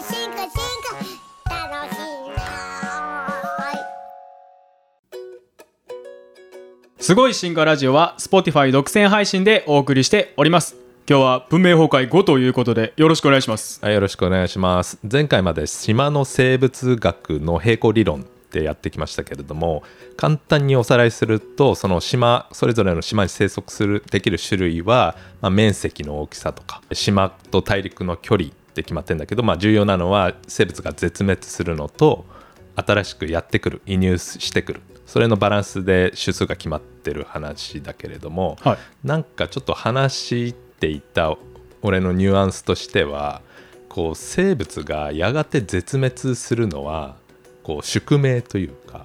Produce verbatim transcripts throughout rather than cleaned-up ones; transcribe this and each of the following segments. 化進化進化楽しいな。すごい進化ラジオは Spotify 独占配信でお送りしております。今日は文明崩壊ごということでよろしくお願いします。はい、よろしくお願いします。前回まで島の生物学の平衡理論でやってきましたけれども、簡単におさらいすると、その島それぞれの島に生息するできる種類は、まあ、面積の大きさとか島と大陸の距離って決まってるんだけど、まあ、重要なのは生物が絶滅するのと新しくやってくる、移入してくる、それのバランスで種数が決まってる話だけれども、はい、なんかちょっと話していた俺のニュアンスとしては、こう生物がやがて絶滅するのはこう宿命というか、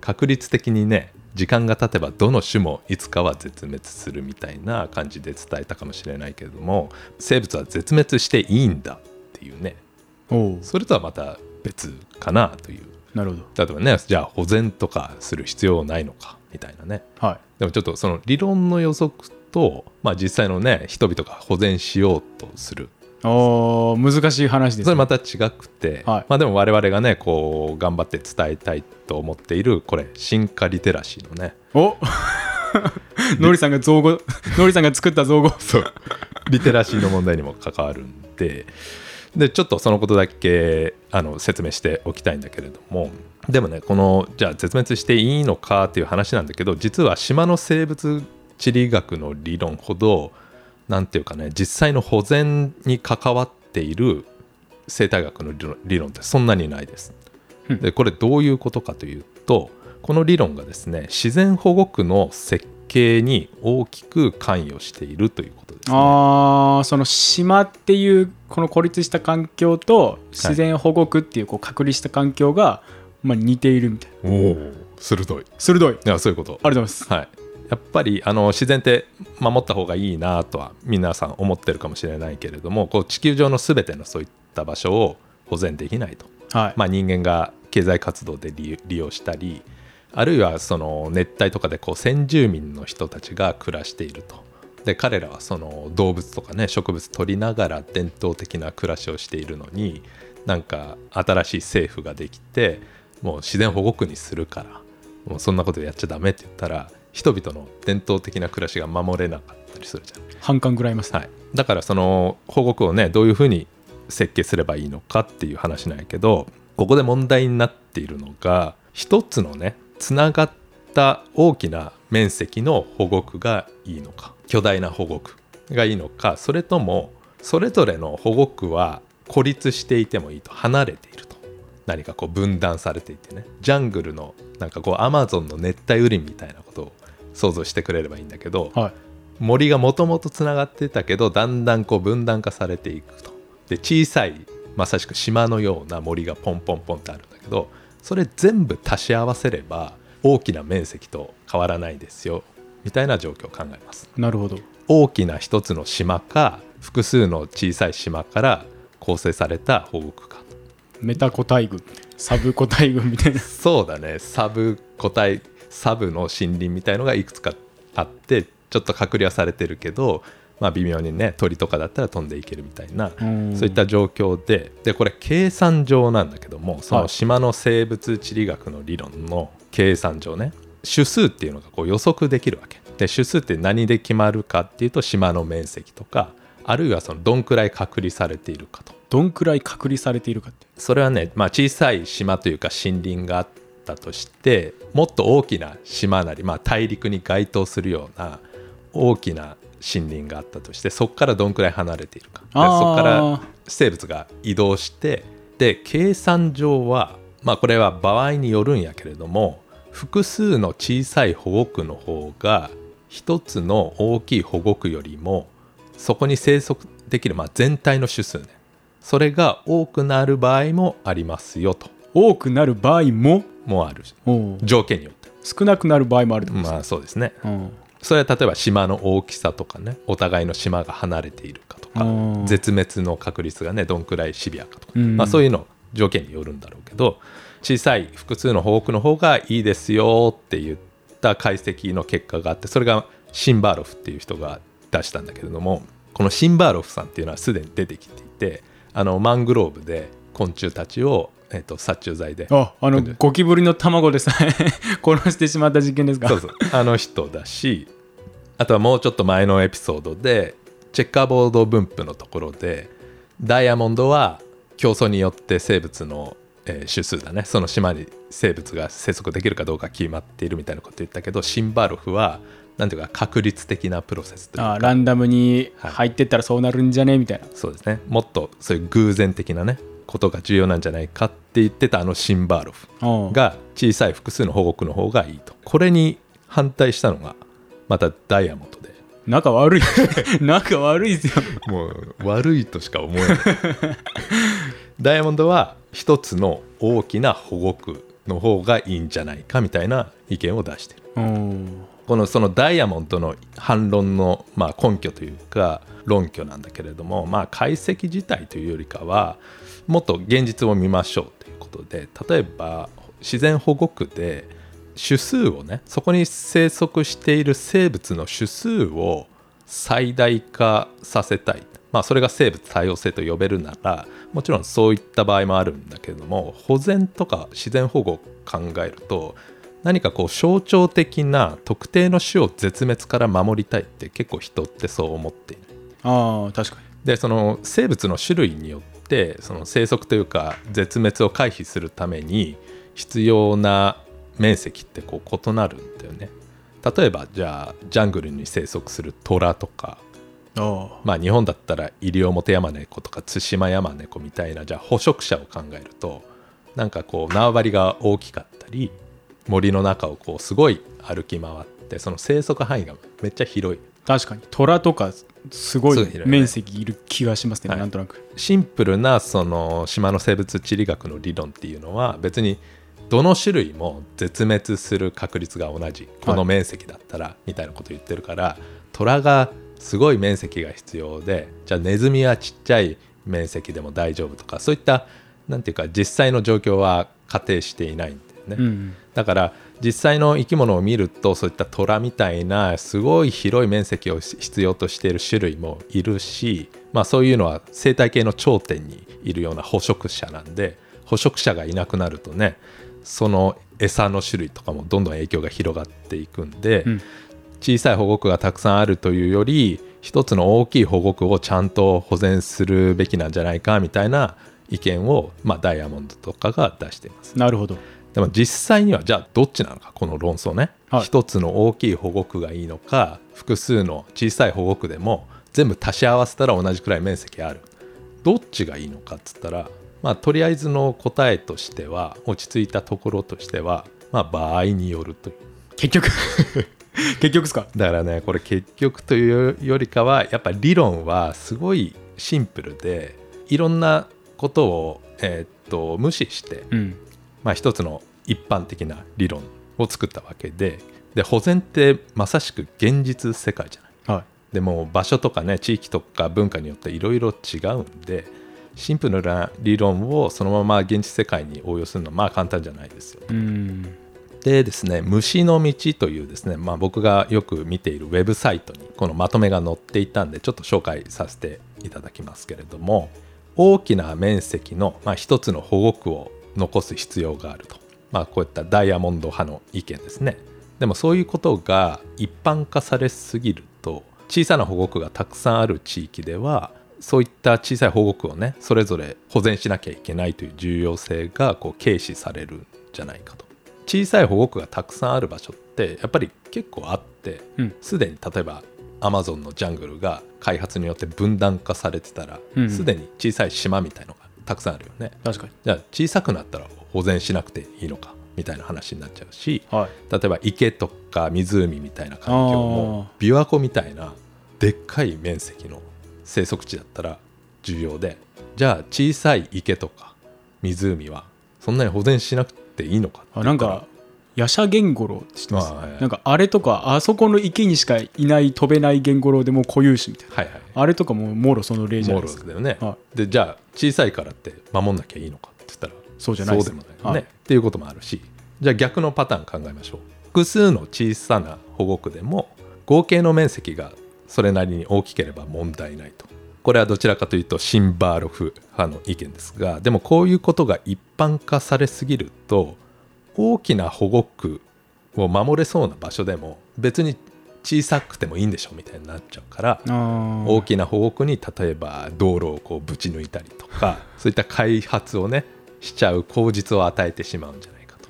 確率的にね、時間が経てばどの種もいつかは絶滅するみたいな感じで伝えたかもしれないけれども、生物は絶滅していいんだっていうね、おう、それとはまた別かなという。なるほど。例えばね、じゃあ保全とかする必要ないのかみたいなね、はい、でもちょっとその理論の予測と、まあ、実際のね、人々が保全しようとする、お難しい話です、ね、それまた違くて、はい、まあ、でも我々がねこう頑張って伝えたいと思っている、これ進化リテラシーのね、おノリさんが造語ノリさんが作った造語そうリテラシーの問題にも関わるんで、でちょっとそのことだけあの説明しておきたいんだけれども、でもね、このじゃあ絶滅していいのかっていう話なんだけど、実は島の生物地理学の理論ほどなんていうかね、実際の保全に関わっている生態学の理論、理論ってそんなにないです。で、これどういうことかというと、この理論がですね、自然保護区の設計に大きく関与しているということですね。ああ、その島っていうこの孤立した環境と自然保護区っていうこう隔離した環境が、まあ、似ているみたいな。おお、鋭い。鋭い。いや、そういうこと。ありがとうございます。はい、やっぱりあの自然って守った方がいいなとは皆さん思ってるかもしれないけれども、こう地球上の全てのそういった場所を保全できないと、はい、まあ、人間が経済活動で利用したり、あるいはその熱帯とかでこう先住民の人たちが暮らしていると。で、彼らはその動物とかね、植物取りながら伝統的な暮らしをしているのに、なんか新しい政府ができてもう自然保護区にするからもうそんなことやっちゃダメって言ったら、人々の伝統的な暮らしが守れなかったりするじゃない。反感ぐらいます、ね、はい、だからその保護区をね、どういうふうに設計すればいいのかっていう話なんやけど、ここで問題になっているのが、一つのね、つながった大きな面積の保護区がいいのか、巨大な保護区がいいのか、それともそれぞれの保護区は孤立していてもいいと、離れていると、何かこう分断されていてね、ジャングルのなんかこうアマゾンの熱帯雨林みたいなことを想像してくれればいいんだけど、はい、森がもともとつながってたけど、だんだんこう分断化されていくと。で、小さいまさしく島のような森がポンポンポンってあるんだけど、それ全部足し合わせれば大きな面積と変わらないですよみたいな状況を考えます。なるほど。大きな一つの島か複数の小さい島から構成された保護区か、メタ個体群、サブ個体群みたいなそうだね、サブ個体サブの森林みたいのがいくつかあって、ちょっと隔離はされてるけど、まあ、微妙にね、鳥とかだったら飛んでいけるみたいな、そういった状況で、でこれ計算上なんだけども、その島の生物地理学の理論の計算上ね、種数っていうのがこう予測できるわけで、種数って何で決まるかっていうと、島の面積とか、あるいはそのどんくらい隔離されているかと。どんくらい隔離されているかって、それはね、まあ、小さい島というか森林があってだとして、もっと大きな島なり、まあ、大陸に該当するような大きな森林があったとして、そこからどんくらい離れているか、でそこから生物が移動して、で計算上は、まあ、これは場合によるんやけれども、複数の小さい保護区の方が一つの大きい保護区よりもそこに生息できる、まあ、全体の種数ね、それが多くなる場合もありますよと。多くなる場合ももあるし、条件によって少なくなる場合もあるってことですね。まあそうですね、うん、それは例えば島の大きさとかね、お互いの島が離れているかとか、絶滅の確率がねどんくらいシビアかとか、うんまあ、そういうの条件によるんだろうけど、小さい複数の保護区の方がいいですよって言った解析の結果があって、それがシンバーロフっていう人が出したんだけれども、このシンバーロフさんっていうのはすでに出てきていて、あのマングローブで昆虫たちを、えー、と殺虫剤で、ああのゴキブリの卵でさえ殺してしまった実験ですか。そうそう、あの人だし、あとはもうちょっと前のエピソードでチェッカーボード分布のところでダイヤモンドは競争によって生物の、えー、種数だね、その島に生物が生息できるかどうか決まっているみたいなこと言ったけど、シンバロフはなんていうか確率的なプロセスというか、あランダムに入ってったらそうなるんじゃねみたいな、はい、そうですね、もっとそういう偶然的なねことが重要なんじゃないかって言ってた、あのシンバロフが小さい複数の保護区の方がいいと。これに反対したのがまたダイヤモンドで、仲悪い仲悪いですよもう悪いとしか思えないダイヤモンドは一つの大きな保護区の方がいいんじゃないかみたいな意見を出してる。このそのダイヤモンドの反論のまあ根拠というか論拠なんだけれども、まあ解析自体というよりかはもっと現実を見ましょうということで、例えば自然保護区で種数をね、そこに生息している生物の種数を最大化させたい、まあ、それが生物多様性と呼べるならもちろんそういった場合もあるんだけれども、保全とか自然保護を考えると何かこう象徴的な特定の種を絶滅から守りたいって結構人ってそう思っていない。ああ確かに。でその生物の種類によってその生息というか絶滅を回避するために必要な面積ってこう異なるんだよね。例えばじゃあジャングルに生息するトラとか、まあ日本だったらイリオモテヤマネコとかツシマヤマネコみたいな、じゃあ捕食者を考えるとなんかこう縄張りが大きかったり森の中をこうすごい歩き回ってその生息範囲がめっちゃ広い。確かにトラとかすごい面積いる気がしますね、はい、なんとなくシンプルなその島の生物地理学の理論っていうのは別にどの種類も絶滅する確率が同じ、この面積だったらみたいなこと言ってるから、はい、トラがすごい面積が必要で、じゃあネズミはちっちゃい面積でも大丈夫とか、そういったなんていうか実際の状況は仮定していないんだよね、うんうん、だから実際の生き物を見るとそういったトラみたいなすごい広い面積を必要としている種類もいるし、まあ、そういうのは生態系の頂点にいるような捕食者なんで、捕食者がいなくなるとねその餌の種類とかもどんどん影響が広がっていくんで、うん、小さい保護区がたくさんあるというより一つの大きい保護区をちゃんと保全するべきなんじゃないかみたいな意見を、まあ、ダイヤモンドとかが出しています。なるほど。でも実際にはじゃあどっちなのか、この論争ね、はい、一つの大きい保護区がいいのか、複数の小さい保護区でも全部足し合わせたら同じくらい面積ある、どっちがいいのかっつったら、まあ、とりあえずの答えとしては落ち着いたところとしては、まあ、場合によると。結局結局ですか。だからね、これ結局というよりかはやっぱり理論はすごいシンプルで、いろんなことを、えー、っと無視して、うんまあ、一つの一般的な理論を作ったわけで、で保全ってまさしく現実世界じゃない、はい、でも場所とかね、地域とか文化によっていろいろ違うんで、シンプルな理論をそのまま現実世界に応用するのはまあ簡単じゃないですよ。うん。でですね、虫の道というですね、まあ、僕がよく見ているウェブサイトにこのまとめが載っていたんでちょっと紹介させていただきますけれども、大きな面積のまあ一つの保護区を残す必要があると、まあ、こういったダイヤモンド派の意見ですね。でもそういうことが一般化されすぎると、小さな保護区がたくさんある地域ではそういった小さい保護区をね、それぞれ保全しなきゃいけないという重要性がこう軽視されるんじゃないかと。小さい保護区がたくさんある場所ってやっぱり結構あって、うん、すでに例えばアマゾンのジャングルが開発によって分断化されてたら、うんうん、すでに小さい島みたいのがたくさんあるよね。確かに。じゃあ小さくなったら保全しなくていいのかみたいな話になっちゃうし、はい、例えば池とか湖みたいな環境も琵琶湖みたいなでっかい面積の生息地だったら重要で、じゃあ小さい池とか湖はそんなに保全しなくていいのかって言ったら、あ、なんかヤシャゲンゴロウって知ってます、まあはい、なんかあれとか、あそこの池にしかいない飛べないゲンゴロウでも固有種みたいな、はいはい、あれとかももろその例じゃないですか。もろだよね、はい、でじゃあ小さいからって守んなきゃいいのかって言ったらそうじゃないです、そうでもないよね、はい、っていうこともあるし、じゃあ逆のパターン考えましょう。複数の小さな保護区でも合計の面積がそれなりに大きければ問題ないと。これはどちらかというとシンバーロフ派の意見ですが、でもこういうことが一般化されすぎると大きな保護区を守れそうな場所でも別に小さくてもいいんでしょみたいになっちゃうから、大きな保護区に例えば道路をこうぶち抜いたりとかそういった開発をねしちゃう口実を与えてしまうんじゃないかと。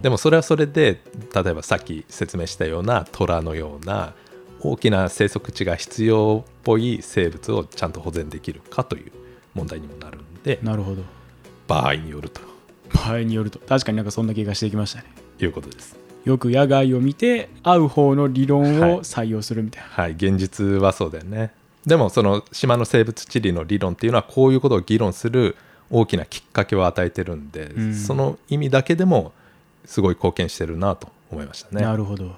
でもそれはそれで例えばさっき説明したような虎のような大きな生息地が必要っぽい生物をちゃんと保全できるかという問題にもなるんで、なるほど、場合によると場合によると確かになんかそんな気がしてきましたね、いうことです。よく野外を見て合う方の理論を採用するみたいな、はい、はい、現実はそうだよね。でもその島の生物地理の理論っていうのはこういうことを議論する大きなきっかけを与えてるんで、うん、その意味だけでもすごい貢献してるなと思いましたね。なるほど、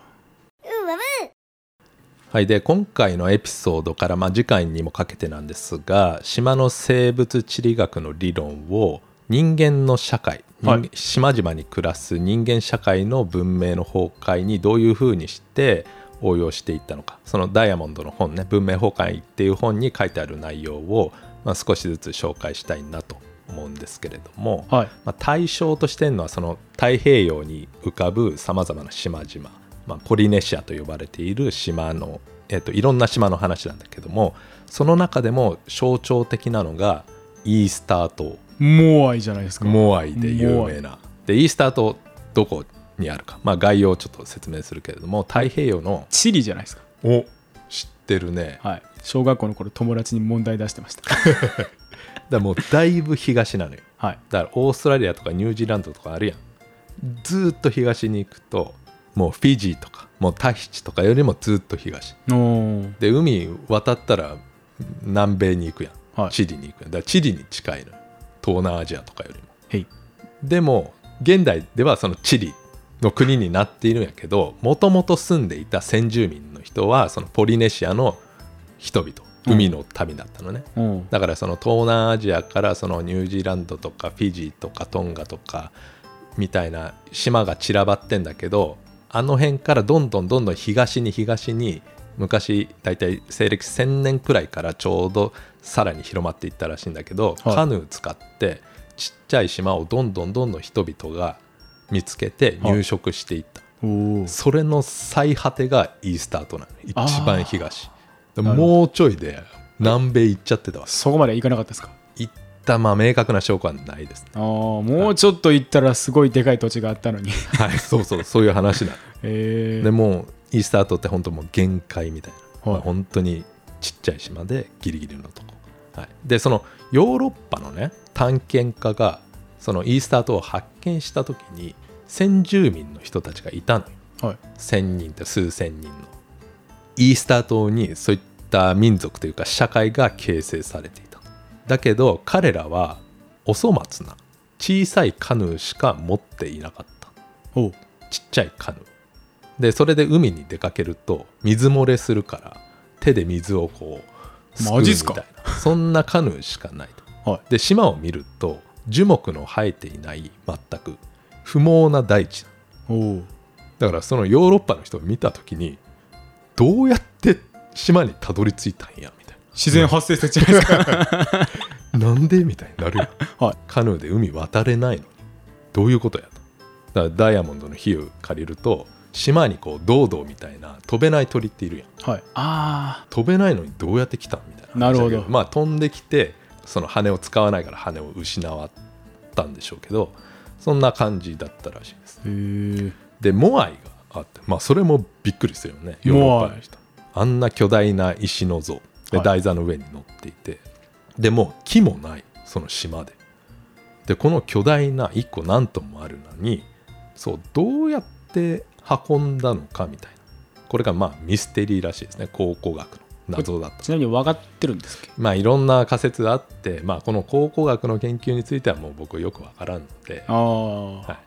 はい、で今回のエピソードから、まあ、次回にもかけてなんですが、島の生物地理学の理論を人間の社会、はい、島々に暮らす人間社会の文明の崩壊にどういうふうにして応用していったのか、そのダイヤモンドの本ね、文明崩壊っていう本に書いてある内容を、まあ、少しずつ紹介したいなと思うんですけれども、はい、まあ、対象としてるのはその太平洋に浮かぶさまざまな島々、まあ、ポリネシアと呼ばれている島の、えっと、いろんな島の話なんだけども、その中でも象徴的なのがイースター島。モアイじゃないですか。モアイで有名な。でイースター島どこにあるか、まあ、概要をちょっと説明するけれども、太平洋のチリじゃないですか。お、知ってるね、はい、小学校の頃友達に問題出してましただもうだいぶ東なのよ、はい、だからオーストラリアとかニュージーランドとかあるやん。ずっと東に行くともうフィジーとかもうタヒチとかよりもずっと東で、海渡ったら南米に行くやん、はい、チリに行くやん。だからチリに近いのよ、東南アジアとかよりも。へい。でも現代ではそのチリの国になっているんやけど、もともと住んでいた先住民の人はそのポリネシアの人々、海の民だったのね、うん、だからその東南アジアからそのニュージーランドとかフィジーとかトンガとかみたいな島が散らばってんだけど、あの辺からどんどんどんどん東に東に、昔だいたい西暦せんねんくらいからちょうどさらに広まっていったらしいんだけど、はい、カヌー使ってちっちゃい島をどんどんどんどん人々が見つけて入植していった、はい、お、それの最果てがイースター島なの、一番東。もうちょいで南米行っちゃってたわ。そこまで行かなかったですか。行った、まあ、明確な証拠はないですね。あ、もうちょっと行ったらすごいでかい土地があったのにはい、そうそう、そういう話だへー。でもイースター島って本当もう限界みたいな、はい、まあ、本当にちっちゃい島でギリギリのとこ、はい、でそのヨーロッパのね探検家がそのイースター島を発見した時に先住民の人たちがいたのよ、はい、せんにんって数千人のイースター島にそういった民族というか社会が形成されていた。だけど彼らはお粗末な小さいカヌーしか持っていなかった。おう、ちっちゃいカヌーで、それで海に出かけると水漏れするから手で水をこうすくうみたいな、マジっすかそんなカヌーしかないと、はい、で島を見ると樹木の生えていない全く不毛な大地。おう、だからそのヨーロッパの人を見たときにどうやって島にたどり着いたんやみたいな、自然発生したじゃないですかなんでみたいになるやん、はい、カヌーで海渡れないのにどういうことやと。だからダイヤモンドの火を借りると島にこうドードーみたいな飛べない鳥っているやん、はい、あ、飛べないのにどうやって来たみたいな。なるほど、まあ、飛んできてその羽を使わないから羽を失わったんでしょうけど、そんな感じだったらしいです。へでモアイがあって、まあ、それもびっくりするよね、ヨーロッパの人。あんな巨大な石の像で台座の上に乗っていて、はい、でもう木もないその島で、でこの巨大ないっこ何トンもあるのに、そうどうやって運んだのかみたいな、これがまあミステリーらしいですね。考古学の謎だった。ちなみに分かってるんですか。まあいろんな仮説があって、まあ、この考古学の研究についてはもう僕よく分からんので、あ、はい、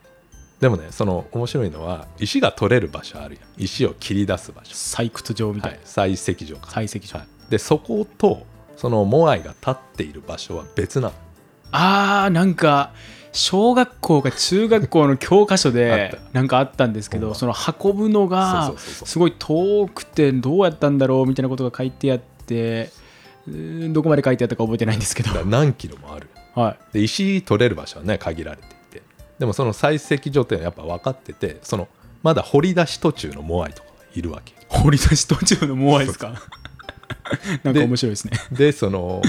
でもねその面白いのは石が取れる場所あるやん、石を切り出す場所、採掘場みたいな、はい、採石場か、採石場、はい、でそことそのモアイが立っている場所は別なの。あー、なんか小学校か中学校の教科書でなんかあったんですけどその運ぶのがすごい遠くてどうやったんだろうみたいなことが書いてあって、どこまで書いてあったか覚えてないんですけど、何キロもある、はい、で石取れる場所はね限られていて、でもその採石場っていうのはやっぱ分かってて、そのまだ掘り出し途中のモアイとかがいるわけ。掘り出し途中のモアイですかなんか面白いですね。で, でその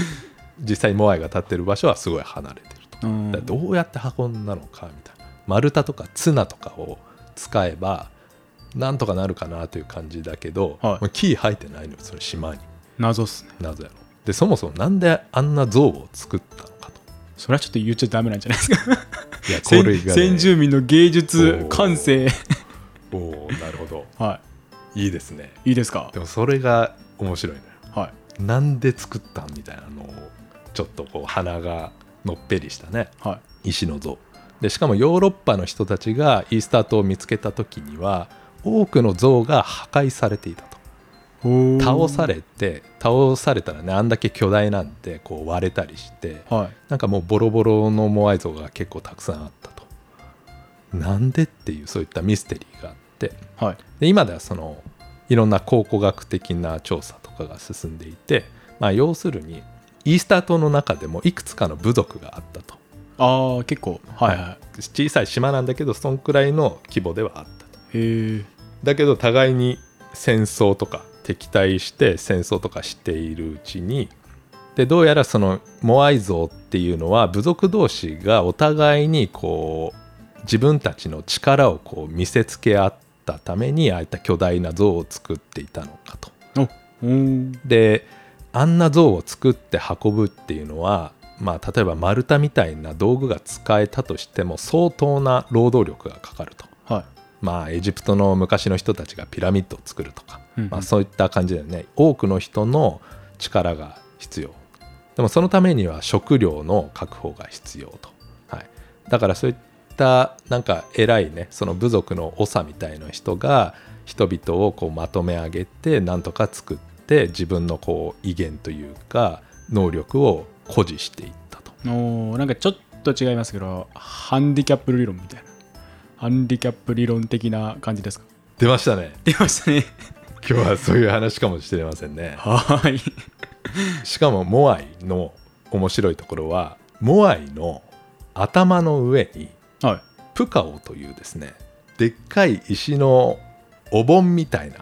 実際にモアイが立ってる場所はすごい離れてると、うん、だからどうやって運んだのかみたいな、丸太とかツナとかを使えばなんとかなるかなという感じだけど、はい、木生えてないのよその島に。謎っすね。謎やろ。でそもそもなんであんな像を作ったのかと。それはちょっと言っちゃダメなんじゃないですかいやこれが、ね、先住民の芸術感性。おおなるほど、はい、いいですね。いいですか。でもそれが面白いね、はい、なんで作ったみたいなのをちょっとこう鼻がのっぺりしたね、はい、石の像で、しかもヨーロッパの人たちがイースター島を見つけた時には多くの像が破壊されていたと。倒されて倒されたらね、あんだけ巨大なんてこう割れたりして、はい、なんかもうボロボロのモアイ像が結構たくさんあったと。なんでっていうそういったミステリーがあって、はい、で今ではそのいろんな考古学的な調査とかが進んでいて、まあ、要するにイースター島の中でもいくつかの部族があったと。あ結構、はいはい、小さい島なんだけどそんくらいの規模ではあったと。へだけど互いに戦争とか敵対して戦争とかしているうちに、でどうやらそのモアイ像っていうのは部族同士がお互いにこう自分たちの力をこう見せつけ合ったためにああいった巨大な像を作っていたのかと。であんな像を作って運ぶっていうのは、まあ、例えば丸太みたいな道具が使えたとしても相当な労働力がかかると、はい、まあエジプトの昔の人たちがピラミッドを作るとか、うんうん、まあ、そういった感じでね多くの人の力が必要。でもそのためには食料の確保が必要と、はい、だからそういったなんか偉いねその部族の長みたいな人が人々をこうまとめ上げてなんとか作って自分のこう威厳というか能力を誇示していったと。おなんかちょっと違いますけどハンディキャップ理論みたいな、ハンディキャップ理論的な感じですか。出ましたね出ましたね今日はそういう話かもしれませんねはいしかもモアイの面白いところはモアイの頭の上にプカオというですねでっかい石のお盆みたいな、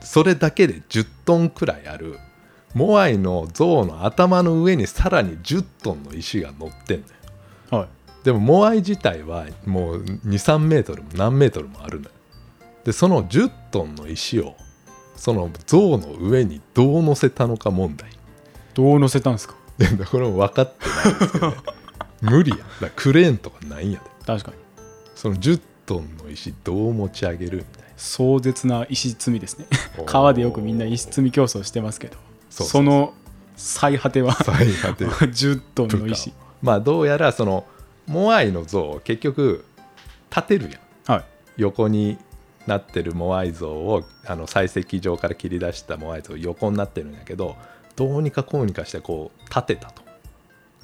それだけでじゅっトンくらいあるモアイの像の頭の上にさらにじゅっトンの石が乗ってんだよ、はい、でもモアイ自体はもう に,さん メートルも何メートルもあるんだよ。でそのじゅっトンの石をその像の上にどう乗せたのか問題。どう乗せたんですかこれも分かってないんですけど、ね、無理やん。だクレーンとかないんやで。確かにそのじゅっトンの石どう持ち上げるみたいな壮絶な石積みですね川でよくみんな石積み競争してますけど、そうそうそう、その最果ては最果てじゅっトンの石。まあどうやらそのモアイの像を結局立てるやん、はい、横になってるモアイ像をあの採石場から切り出したモアイ像横になってるんだけどどうにかこうにかしてこう立てたと。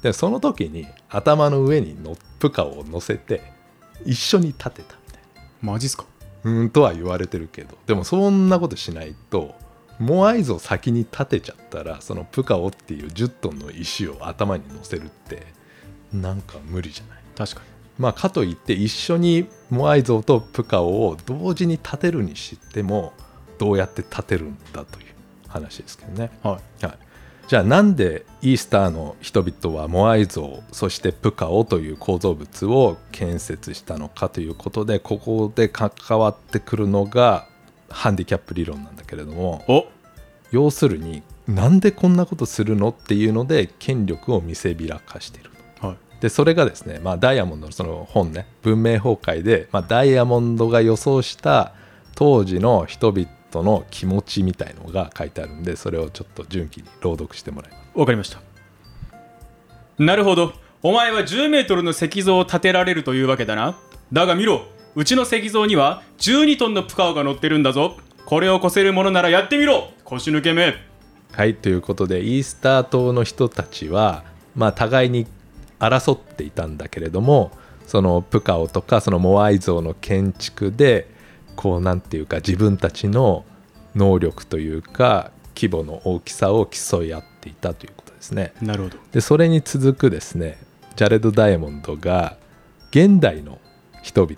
でその時に頭の上にのプカを乗せて一緒に立てたみたいな。マジっすか。うんとは言われてるけど、でもそんなことしないとモアイ像先に立てちゃったらそのプカオっていうじゅっトンの石を頭に乗せるってなんか無理じゃない。確かに。まあ、かといって一緒にモアイ像とプカオを同時に立てるにしてもどうやって立てるんだという話ですけどね、はいはい、じゃあなんでイースターの人々はモアイ像そしてプカオという構造物を建設したのかということで、ここで関わってくるのがハンディキャップ理論なんだけれども、お要するになんでこんなことするのっていうので権力を見せびらかしている。でそれがですね、まあ、ダイヤモンドのその本ね文明崩壊で、まあ、ダイヤモンドが予想した当時の人々の気持ちみたいのが書いてあるんで、それをちょっと順記に朗読してもらいます。わかりました。なるほど、お前はじゅうメートルの石像を建てられるというわけだな。だが見ろ、うちの石像にはじゅうにトンのプカオが乗ってるんだぞ。これを越せるものならやってみろ、腰抜けめ。はい、ということでイースター島の人たちは、まあ、互いに争っていたんだけれども、そのプカオとかそのモアイ像の建築でこうなんていうか自分たちの能力というか規模の大きさを競い合っっていたということですね。なるほど。でそれに続くですね、ジャレド・ダイアモンドが現代の人々、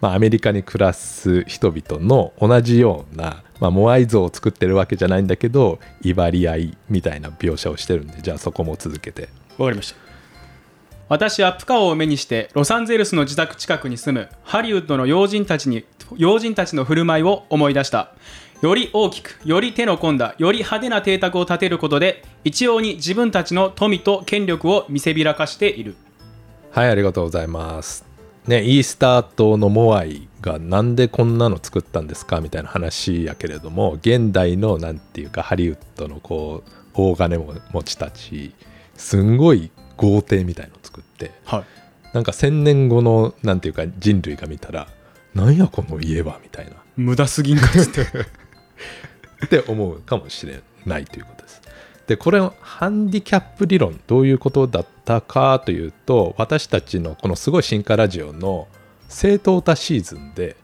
まあ、アメリカに暮らす人々の同じような、まあ、モアイ像を作ってるわけじゃないんだけど威張り合いみたいな描写をしてるんで、じゃあそこも続けて。わかりました。私はアップカーを目にしてロサンゼルスの自宅近くに住むハリウッドの要人たちに要人たちの振る舞いを思い出した。より大きく、より手の込んだ、より派手な邸宅を建てることで一様に自分たちの富と権力を見せびらかしている。はい、ありがとうございます、ね、イースター島のモアイがなんでこんなの作ったんですかみたいな話やけれども、現代のなんていうかハリウッドのこう大金持ちたちすんごい豪邸みたいのを作って、はい、なんかせんねんごのなんていうか人類が見たらなんやこの家はみたいな、無駄すぎんかつってって思うかもしれないということです。でこれのハンディキャップ理論どういうことだったかというと、私たちのこのすごい進化ラジオの正当化シーズンで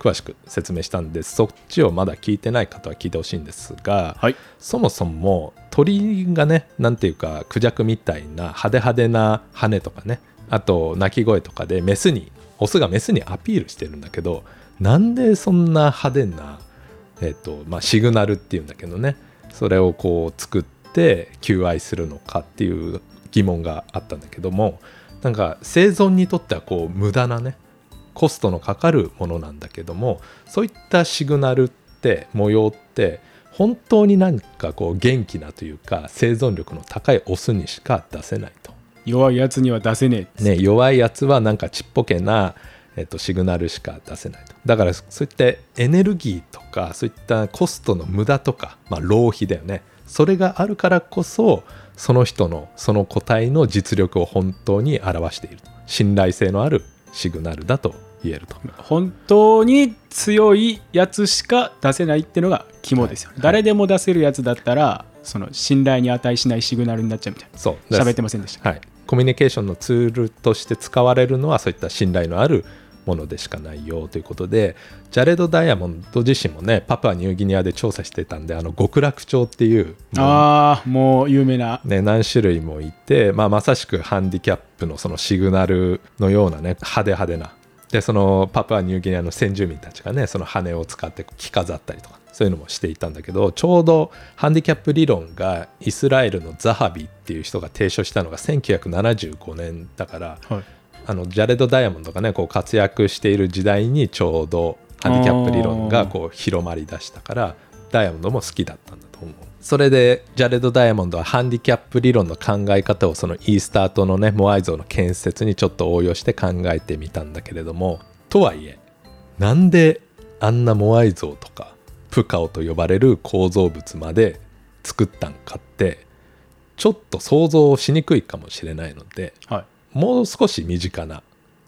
詳しく説明したんで、そっちをまだ聞いてない方は聞いてほしいんですが、はい、そもそも鳥がね、なんていうかクジャクみたいな派手派手な羽とかね、あと鳴き声とかでメスにオスがメスにアピールしてるんだけど、なんでそんな派手な、えっとまあ、シグナルっていうんだけどね、それをこう作って求愛するのかっていう疑問があったんだけども、なんか生存にとってはこう無駄なねコストのかかるものなんだけども、そういったシグナルって模様って本当に何かこう元気なというか生存力の高いオスにしか出せないと。弱いやつには出せねえ、ね、弱いやつはなんかちっぽけな、えっと、シグナルしか出せないと。だからそういったエネルギーとかそういったコストの無駄とか、まあ、浪費だよね、それがあるからこそその人のその個体の実力を本当に表している、信頼性のあるシグナルだと言えると。本当に強いやつしか出せないっていうのが肝ですよね、はい、誰でも出せるやつだったらその信頼に値しないシグナルになっちゃうみたいな。そうです。喋ってませんでした、はい、コミュニケーションのツールとして使われるのはそういった信頼のあるものでしかないよということで、ジャレド・ダイアモンド自身もねパプアニューギニアで調査してたんで、あの極楽鳥っていうもう、あーもう有名な、ね、何種類もいて、まあ、まさしくハンディキャップのそのシグナルのようなね派手派手なで、そのパプアニューギニアの先住民たちがねその羽を使って着飾ったりとかそういうのもしていたんだけど、ちょうどハンディキャップ理論がイスラエルのザハビっていう人が提唱したのがせんきゅうひゃくななじゅうごねんだから、はい、あのジャレド・ダイアモンドがねこう活躍している時代にちょうどハンディキャップ理論がこう広まりだしたから、ダイアモンドも好きだったんだと思う。それでジャレド・ダイアモンドはハンディキャップ理論の考え方をそのイースター島のねモアイ像の建設にちょっと応用して考えてみたんだけれども、とはいえなんであんなモアイ像とかプカオと呼ばれる構造物まで作ったんかってちょっと想像しにくいかもしれないので、はい、もう少し身近な、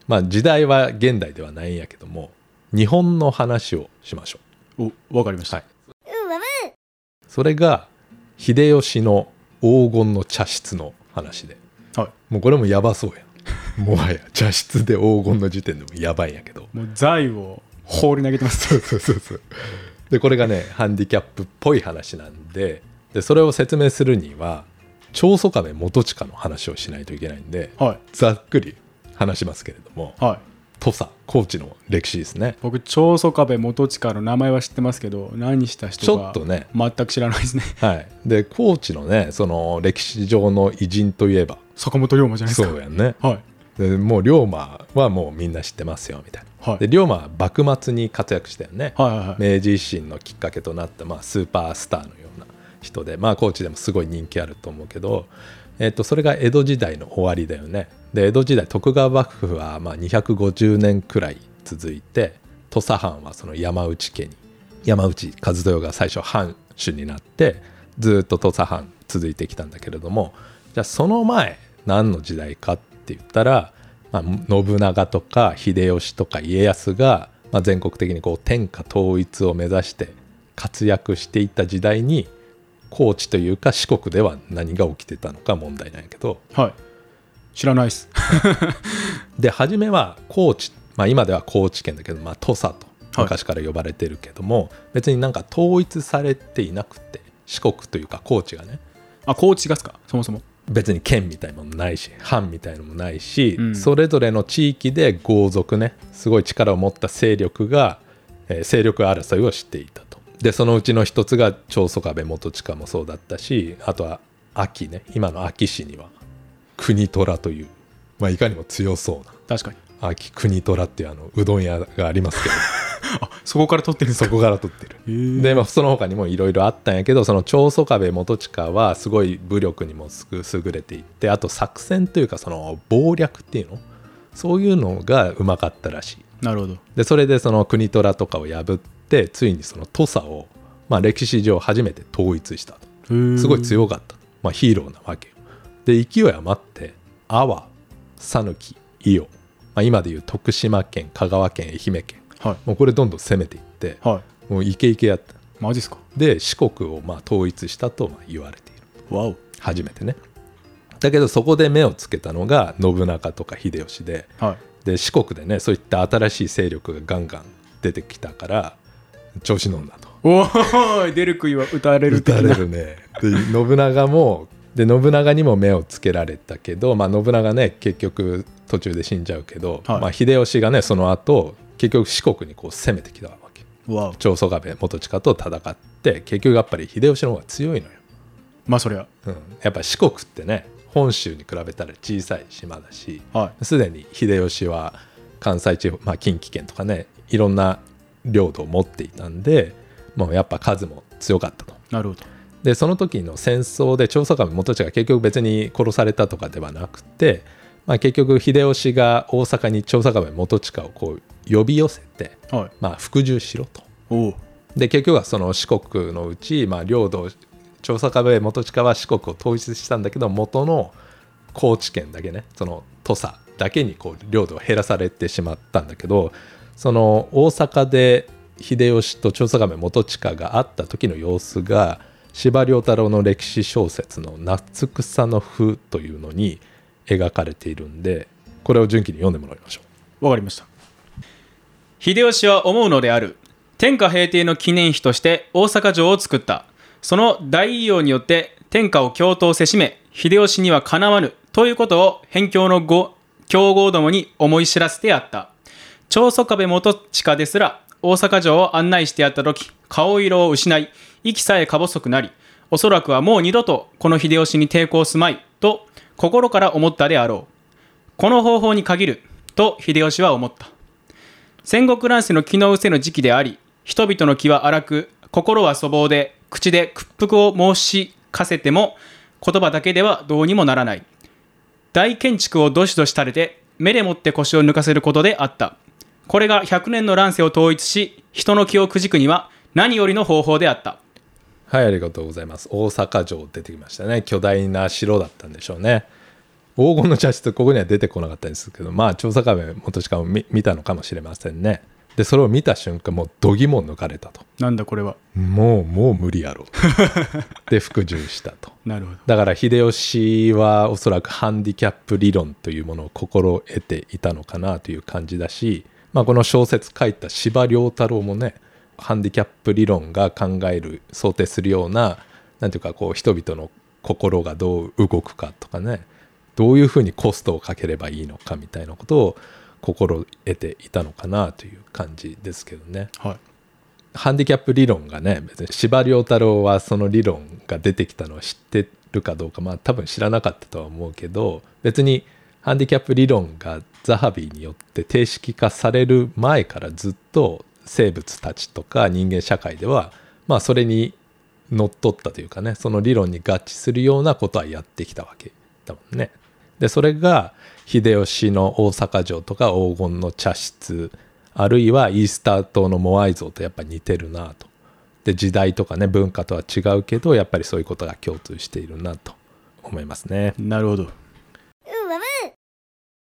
まあ時代は現代ではないんやけども日本の話をしましょう。お、わかりました、はい。それが秀吉の黄金の茶室の話で、はい、もうこれもやばそうやんもはや茶室で黄金の時点でもやばいんやけど、もう財を放り投げてますそうそうそう。でこれがねハンディキャップっぽい話なんで、でそれを説明するには長宗我部元親の話をしないといけないんで、はい、ざっくり話しますけれども、はい、土佐高知の歴史ですね。僕長宗我部元親の名前は知ってますけど何した人かちょっとね全く知らないですね。はい。で高知のねその歴史上の偉人といえば坂本龍馬じゃないですか。そうやんね。はい。でもう龍馬はもうみんな知ってますよみたいな。はい。で龍馬は幕末に活躍したよね。はいはいはい。明治維新のきっかけとなった、まあ、スーパースターのような人で、まあ高知でもすごい人気あると思うけど。えっと、それが江戸時代の終わりだよね。で江戸時代徳川幕府はまあにひゃくごじゅうねんくらい続いて、土佐藩はその山内家に、山内和豊が最初藩主になってずっと土佐藩続いてきたんだけれども、じゃあその前何の時代かって言ったら、まあ、信長とか秀吉とか家康がまあ全国的にこう天下統一を目指して活躍していた時代に、高知というか四国では何が起きてたのか問題なんやけど、はい、知らないですで初めは高知、まあ、今では高知県だけど、まあ、土佐と昔から呼ばれてるけども、はい、別になんか統一されていなくて四国というか高知がねあ、高知がすか。そもそも別に県みたいなものないし藩みたいなのもないし、うん、それぞれの地域で豪族ね、すごい力を持った勢力が、えー、勢力争いをしていたと。でそのうちの一つが長宗我部元親もそうだったし、あとは安芸ね、今の安芸市には国虎という、まあ、いかにも強そうな、確かに秋国虎っていうあのうどん屋がありますけどあ、そこから取ってるんですか。そこから取ってる。で、まあ、その他にもいろいろあったんやけど、その長宗我部元親はすごい武力にも優れていて、あと作戦というかその謀略っていうの、そういうのがうまかったらしい。なるほど。でそれでその国虎とかを破ってついにその土佐を、まあ、歴史上初めて統一したと。へ、すごい強かった、まあ、ヒーローなわけよ。で勢い余って阿波、讃岐、伊予、まあ、今でいう徳島県、香川県、愛媛県、はい、もうこれどんどん攻めていって、はい、もうイケイケやった。マジっすか。で四国をまあ統一したとまあ言われている。わお。初めてね。だけどそこで目をつけたのが信長とか秀吉で、はい、で四国でねそういった新しい勢力がガンガン出てきたから調子乗んだと。おーい、出る杭は打たれる。打たれるね。で信長もで信長にも目をつけられたけど、まあ、信長ね結局途中で死んじゃうけど、はい、まあ、秀吉がねその後結局四国にこう攻めてきたわけ。長宗我部元親と戦って結局やっぱり秀吉の方が強いのよ。まあそりゃ、うん、やっぱ四国ってね本州に比べたら小さい島だし、はい、すでに秀吉は関西地方、まあ、近畿圏とかねいろんな領土を持っていたんで、もうやっぱ数も強かったと。なるほど。でその時の戦争で長宗我部元親が結局別に殺されたとかではなくて、まあ、結局秀吉が大阪に長宗我部元親をこう呼び寄せて、はい、まあ、服従しろと。おう。で結局はその四国のうち、まあ、領土長宗我部元親は四国を統一したんだけど、元の高知県だけね、その土佐だけにこう領土を減らされてしまったんだけど、その大阪で秀吉と長宗我部元親が会った時の様子が司馬太郎の歴史小説の夏草の譜というのに描かれているんで、これを順記に読んでもらいましょう。わかりました。秀吉は思うのである。天下平定の記念碑として大阪城を作った。その大偉業によって天下を共闘せしめ、秀吉にはかなわぬということを辺境のご強豪どもに思い知らせてあった。長宗我部元親ですら大阪城を案内してやった時、顔色を失い息さえか細くなり、おそらくはもう二度とこの秀吉に抵抗すまいと心から思ったであろう。この方法に限ると秀吉は思った。戦国乱世の気の失せの時期であり、人々の気は荒く心は粗暴で、口で屈服を申しかせても言葉だけではどうにもならない。大建築をどしどし垂れて目でもって腰を抜かせることであった。これがひゃくねんの乱世を統一し人の気をくじくには何よりの方法であった。はい、ありがとうございます。大阪城出てきましたね。巨大な城だったんでしょうね。黄金の茶室、ここには出てこなかったんですけど、まあ長宗我部元親を 見, 見たのかもしれませんね。でそれを見た瞬間もう度肝抜かれたと。なんだこれは。もうもう無理やろで服従したと。なるほど。だから秀吉はおそらくハンディキャップ理論というものを心得ていたのかなという感じだし、まあ、この小説書いた司馬太郎もね、ハンディキャップ理論が考える想定するような、なんていうかこう人々の心がどう動くかとかね、どういうふうにコストをかければいいのかみたいなことを心得ていたのかなという感じですけどね、はい、ハンディキャップ理論がね、別に司馬太郎はその理論が出てきたのを知ってるかどうか、まあ多分知らなかったとは思うけど、別にハンディキャップ理論がザハビーによって定式化される前からずっと生物たちとか人間社会ではまあそれにのっとったというかね、その理論に合致するようなことはやってきたわけだもんね。でそれが秀吉の大阪城とか黄金の茶室、あるいはイースター島のモアイ像とやっぱ似てるなと。で時代とかね文化とは違うけど、やっぱりそういうことが共通しているなと思いますね。なるほど。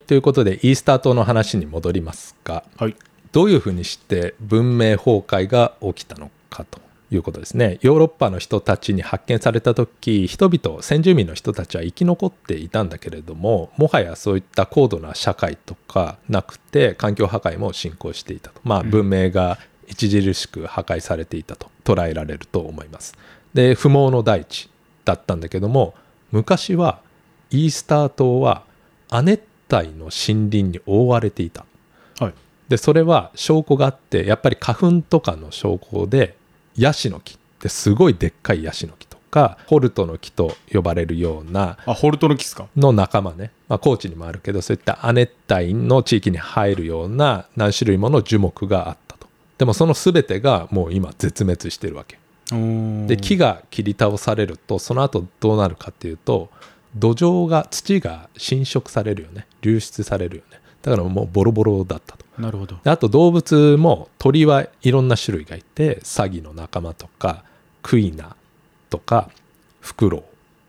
ということでイースター島の話に戻りますが、はい、どういうふうにして文明崩壊が起きたのかということですね。ヨーロッパの人たちに発見された時、人々先住民の人たちは生き残っていたんだけれども、もはやそういった高度な社会とかなくて環境破壊も進行していたと、まあ、文明が著しく破壊されていたと捉えられると思います。で不毛の大地だったんだけども、昔はイースター島は亜熱帯の森林に覆われていた、はい、でそれは証拠があって、やっぱり花粉とかの証拠でヤシの木ですごいでっかいヤシの木とかホルトの木と呼ばれるような、あホルトの木ですかの仲間ね、まあ、高知にもあるけど、そういった亜熱帯の地域に生えるような何種類もの樹木があったと。でもその全てがもう今絶滅してるわけで、木が切り倒されるとその後どうなるかっていうと、土壌が土が侵食されるよね、流出されるよね。だからもうボロボロだったと。なるほど。であと動物も、鳥はいろんな種類がいて、サギの仲間とかクイナとかフクロウ、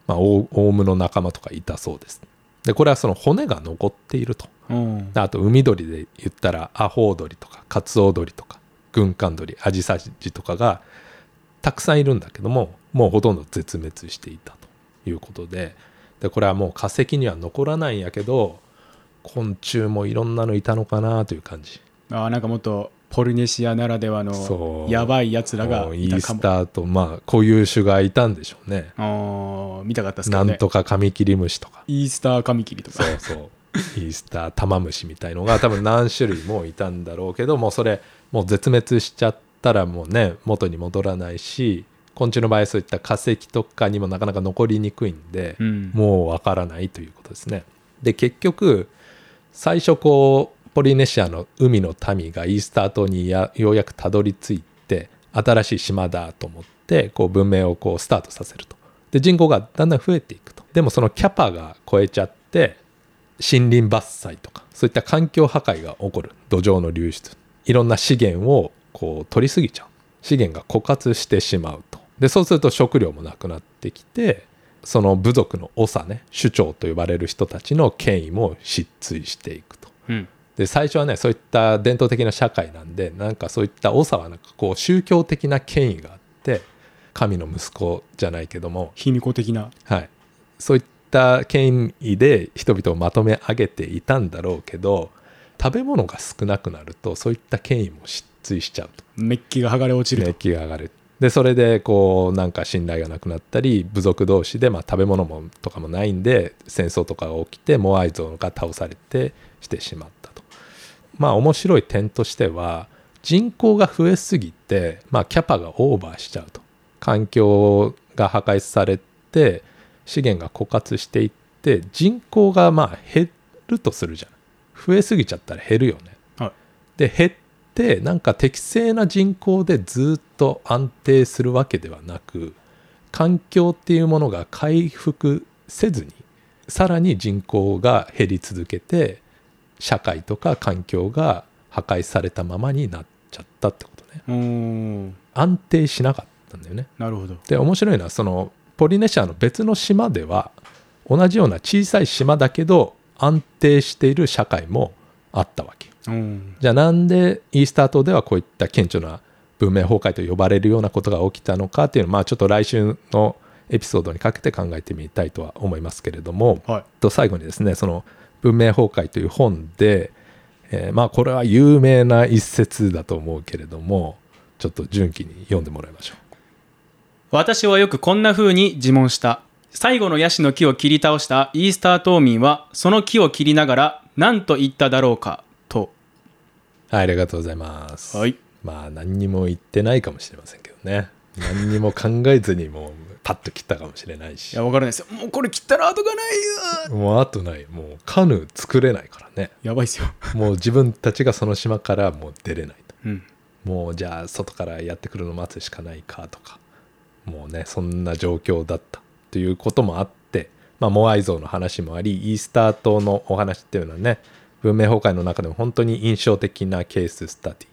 まあ、オウムの仲間とかいたそうです。でこれはその骨が残っていると。であと海鳥で言ったらアホウドリとかカツオドリとか軍艦鳥、アジサジとかがたくさんいるんだけども、もうほとんど絶滅していたということで、でこれはもう化石には残らないんやけど、昆虫もいろんなのいたのかなという感じ。あ、なんかもっとポリネシアならではのやばいやつらがいたかも。イースターと、まあ固有種がいたんでしょうね。あ、見たかったですけどね。なんとかカミキリムシとかイースターカミキリとか、そうそうイースタータマムシみたいのが多分何種類もいたんだろうけども、それもう絶滅しちゃってたらもうね元に戻らないし、昆虫の場合そういった化石とかにもなかなか残りにくいんで、うん、もうわからないということですね。で結局最初こうポリネシアの海の民がイースター島にやようやくたどり着いて、新しい島だと思ってこう文明をこうスタートさせると。で人口がだんだん増えていくと。でもそのキャパが超えちゃって、森林伐採とかそういった環境破壊が起こる、土壌の流出、いろんな資源をこう取りすぎちゃう、資源が枯渇してしまうと。でそうすると食料もなくなってきて、その部族の長ね、首長と呼ばれる人たちの権威も失墜していくと、うん、で最初はねそういった伝統的な社会なんで、なんかそういった長はなんかこう宗教的な権威があって、神の息子じゃないけども卑弥呼的な、はい、そういった権威で人々をまとめ上げていたんだろうけど、食べ物が少なくなるとそういった権威も失墜しちゃうと、メッキが剥がれ落ちると、メッキが剥がれる。でそれでこうなんか信頼がなくなったり、部族同士でまあ食べ物もとかもないんで戦争とかが起きて、モアイ像が倒されてしてしまったと。まあ面白い点としては、人口が増えすぎて、まあ、キャパがオーバーしちゃうと、環境が破壊されて資源が枯渇していって、人口がまあ減るとするじゃん。増えすぎちゃったら減るよね、はい、で減ってなんか適正な人口でずっと安定するわけではなく、環境っていうものが回復せずにさらに人口が減り続けて、社会とか環境が破壊されたままになっちゃったってことね。うーん、安定しなかったんだよね。なるほど。で面白いのは、そのポリネシアの別の島では同じような小さい島だけど安定している社会もあったわけ、うん、じゃあなんでイースター島ではこういった顕著な文明崩壊と呼ばれるようなことが起きたのかっていうのは、まあ、ちょっと来週のエピソードにかけて考えてみたいとは思いますけれども、はい、と最後にですね、その文明崩壊という本で、えー、まあこれは有名な一節だと思うけれども、ちょっと順記に読んでもらいましょう。私はよくこんな風に自問した。最後のヤシの木を切り倒したイースター島民はその木を切りながら何と言っただろうかと。はい、ありがとうございます、はい、まあ何にも言ってないかもしれませんけどね。何にも考えずにもうパッと切ったかもしれないしいや分からないですよ。もうこれ切ったら後がないよ。もう後ない。もうカヌー作れないからね。やばいですよもう自分たちがその島からもう出れないと、うん、もうじゃあ外からやってくるの待つしかないかとか、もうねそんな状況だったということもあって、まあ、モアイ像の話もあり、イースター島のお話っていうのはね、文明崩壊の中でも本当に印象的なケーススタディ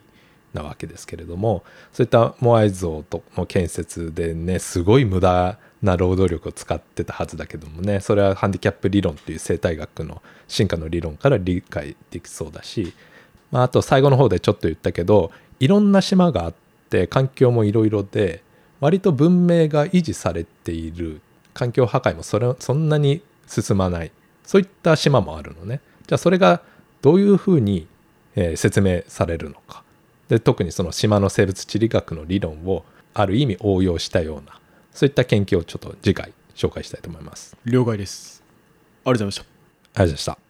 なわけですけれども、そういったモアイ像の建設でね、すごい無駄な労働力を使ってたはずだけどもね、それはハンディキャップ理論っていう生態学の進化の理論から理解できそうだし、まあ、あと最後の方でちょっと言ったけど、いろんな島があって環境もいろいろで、割と文明が維持されている、環境破壊も それそんなに進まない、そういった島もあるのね。じゃあそれがどういうふうに、えー、説明されるのか。で特にその島の生物地理学の理論をある意味応用したような、そういった研究をちょっと次回紹介したいと思います。了解です。ありがとうございました。ありがとうございました。